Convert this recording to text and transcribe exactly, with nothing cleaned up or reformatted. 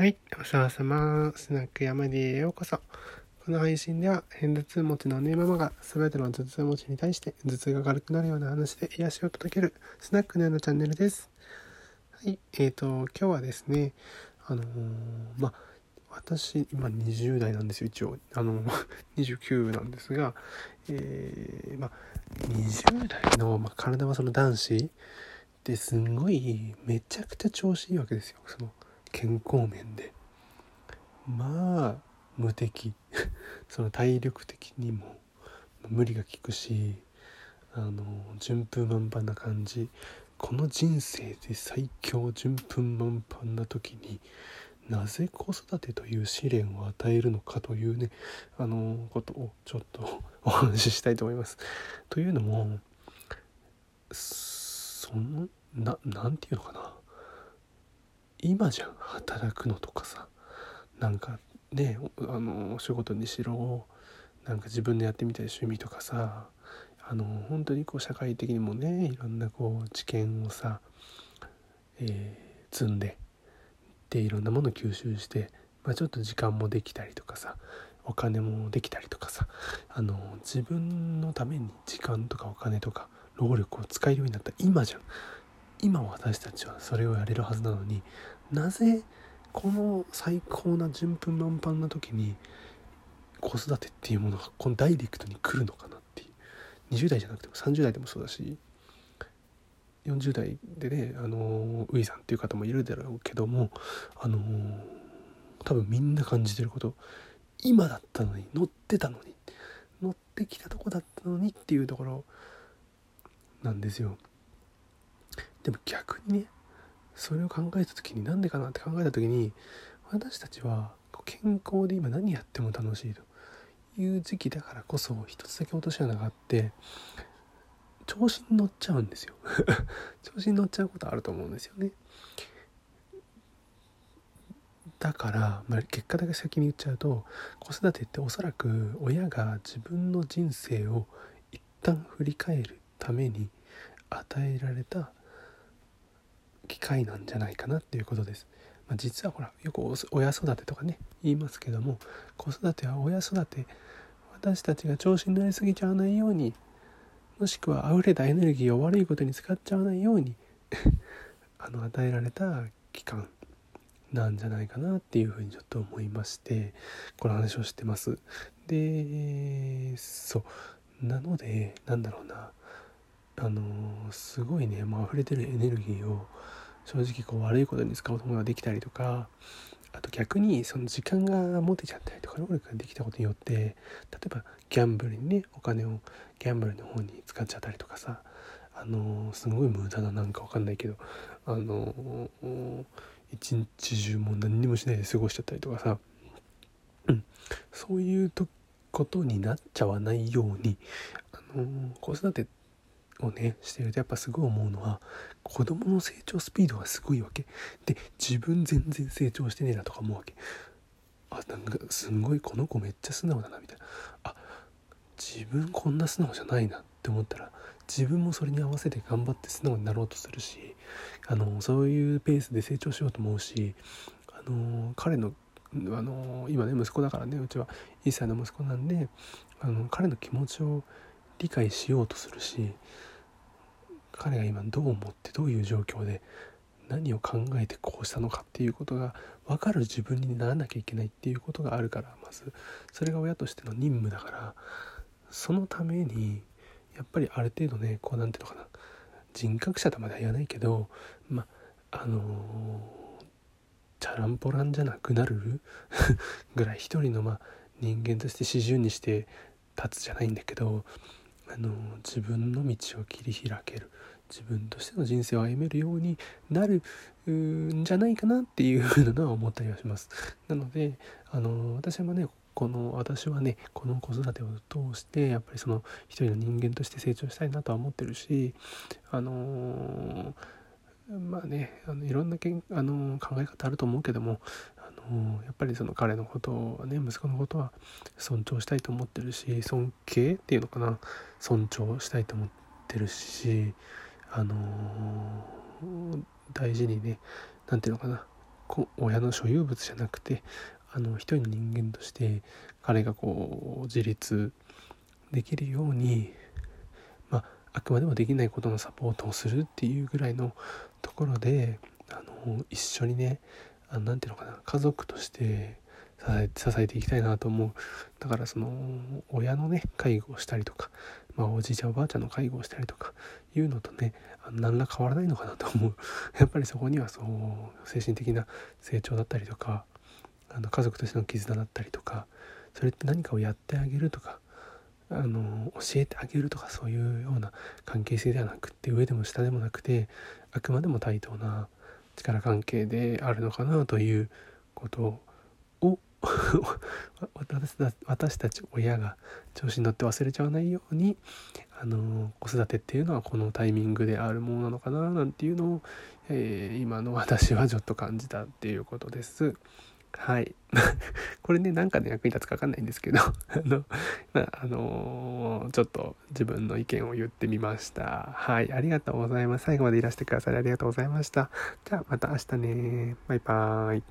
はい、お世話様、スナック山でへようこそ。この配信では偏頭痛持ちの姉ママが全ての頭痛持ちに対して頭痛が軽くなるような話で癒しを届けるスナックのようなチャンネルです。はい、えーと今日はですね、あのー、まあ私今にじゅう代なんですよ。一応あのにじゅうきゅうなんですが、えー、まあにじゅう代の、まあ、体はその男子ってすんごいめちゃくちゃ調子いいわけですよ。その健康面でまあ無敵その体力的にも無理がきくし、あの順風満帆な感じ。この人生で最強順風満帆な時になぜ子育てという試練を与えるのかというね、あのことをちょっとお話ししたいと思います。というのもそのななんていうのかな、今じゃん働くのとかさ、なんかね、あの仕事にしろ、なんか自分でやってみたい趣味とかさ、あの本当にこう社会的にもね、いろんなこう知見をさ、えー、積んででいろんなものを吸収して、まあ、ちょっと時間もできたりとかさ、お金もできたりとかさ、あの自分のために時間とかお金とか労力を使えるようになった今じゃん。今私たちはそれをやれるはずなのに、なぜこの最高な順風満帆な時に子育てっていうものがこのダイレクトに来るのかなっていう。にじゅう代じゃなくてもさんじゅう代でもそうだし、よんじゅう代でね、あのウイさんっていう方もいるだろうけども、あの多分みんな感じてること、今だったのに、乗ってたのに、乗ってきたとこだったのにっていうところなんですよ。でも逆にね、それを考えた時に、なんでかなって考えた時に、私たちは健康で今何やっても楽しいという時期だからこそ、一つだけ落とし穴があって、調子に乗っちゃうんですよ調子に乗っちゃうことあると思うんですよね。だから、まあ、結果だけ先に言っちゃうと、子育てっておそらく親が自分の人生を一旦振り返るために与えられた機会なんじゃないかなっていうことです。まあ、実はほら、よく親育てとかね言いますけども、子育ては親育て、私たちが調子に乗りすぎちゃわないように、もしくは溢れたエネルギーを悪いことに使っちゃわないようにあの与えられた期間なんじゃないかなっていうふうにちょっと思いまして、この話をしてます。で、そうなので、なんだろうな、あのすごいね、まあ、溢れてるエネルギーを正直こう悪いことに使うことができたりとか、あと逆にその時間が持てちゃったりとか、労力ができたことによって、例えばギャンブルにね、お金をギャンブルの方に使っちゃったりとかさ、あのすごい無駄な、なんか分かんないけど、あの一日中もう何にもしないで過ごしちゃったりとかさ、うん、そういうことになっちゃわないように、あの子育てをねしてるとやっぱすごい思うのは、子供の成長スピードがすごいわけで、自分全然成長してねえなとか思うわけ。あ、なんかすんごいこの子めっちゃ素直だなみたいな、あ、自分こんな素直じゃないなって思ったら、自分もそれに合わせて頑張って素直になろうとするし、あのそういうペースで成長しようと思うし、あの彼のあの今ね息子だからね、うちはいっさいの息子なんで、あの彼の気持ちを理解しようとするし、彼が今どう思ってどういう状況で何を考えてこうしたのかっていうことが分かる自分にならなきゃいけないっていうことがあるから、まずそれが親としての任務だから、そのためにやっぱりある程度ね、こうなんていうのかな、人格者とまでは言わないけど、まああのー、チャランポランじゃなくなるぐらい一人の、まあ、人間として四十にして立つじゃないんだけど、あの自分の道を切り開ける、自分としての人生を歩めるようになるんじゃないかなっていうのは思ったりはします。なので、あの私もね、この私はねこの子育てを通して、やっぱりその一人の人間として成長したいなとは思ってるし、あのまあね、あのいろんなけんあの考え方あると思うけども、やっぱりその彼のことをね、息子のことは尊重したいと思ってるし、尊敬っていうのかな、尊重したいと思ってるし、あのー、大事にね、なんていうのかな、こう親の所有物じゃなくて、あの一人の人間として彼がこう自立できるように、まあ、あくまでもできないことのサポートをするっていうぐらいのところで、あの一緒にね、あのなんていうのかな、家族として支え、支えていきたいなと思う。だからその親のね介護をしたりとか、まあ、おじいちゃんおばあちゃんの介護をしたりとかいうのとね、何ら変わらないのかなと思う。やっぱりそこにはそう精神的な成長だったりとか、あの家族としての絆だったりとか、それって何かをやってあげるとか、あの教えてあげるとか、そういうような関係性ではなくって、上でも下でもなくて、あくまでも対等な力関係であるのかなということを私たち親が調子に乗って忘れちゃわないように、あの子育てっていうのはこのタイミングであるものなのかななんていうのを、えー、今の私はちょっと感じたっていうことです。はいこれね、なんかね役に立つか分かんないんですけどあの、まああのー、ちょっと自分の意見を言ってみました。はい、ありがとうございます。最後までいらしてくださりありがとうございました。じゃあまた明日ね。バイバーイ。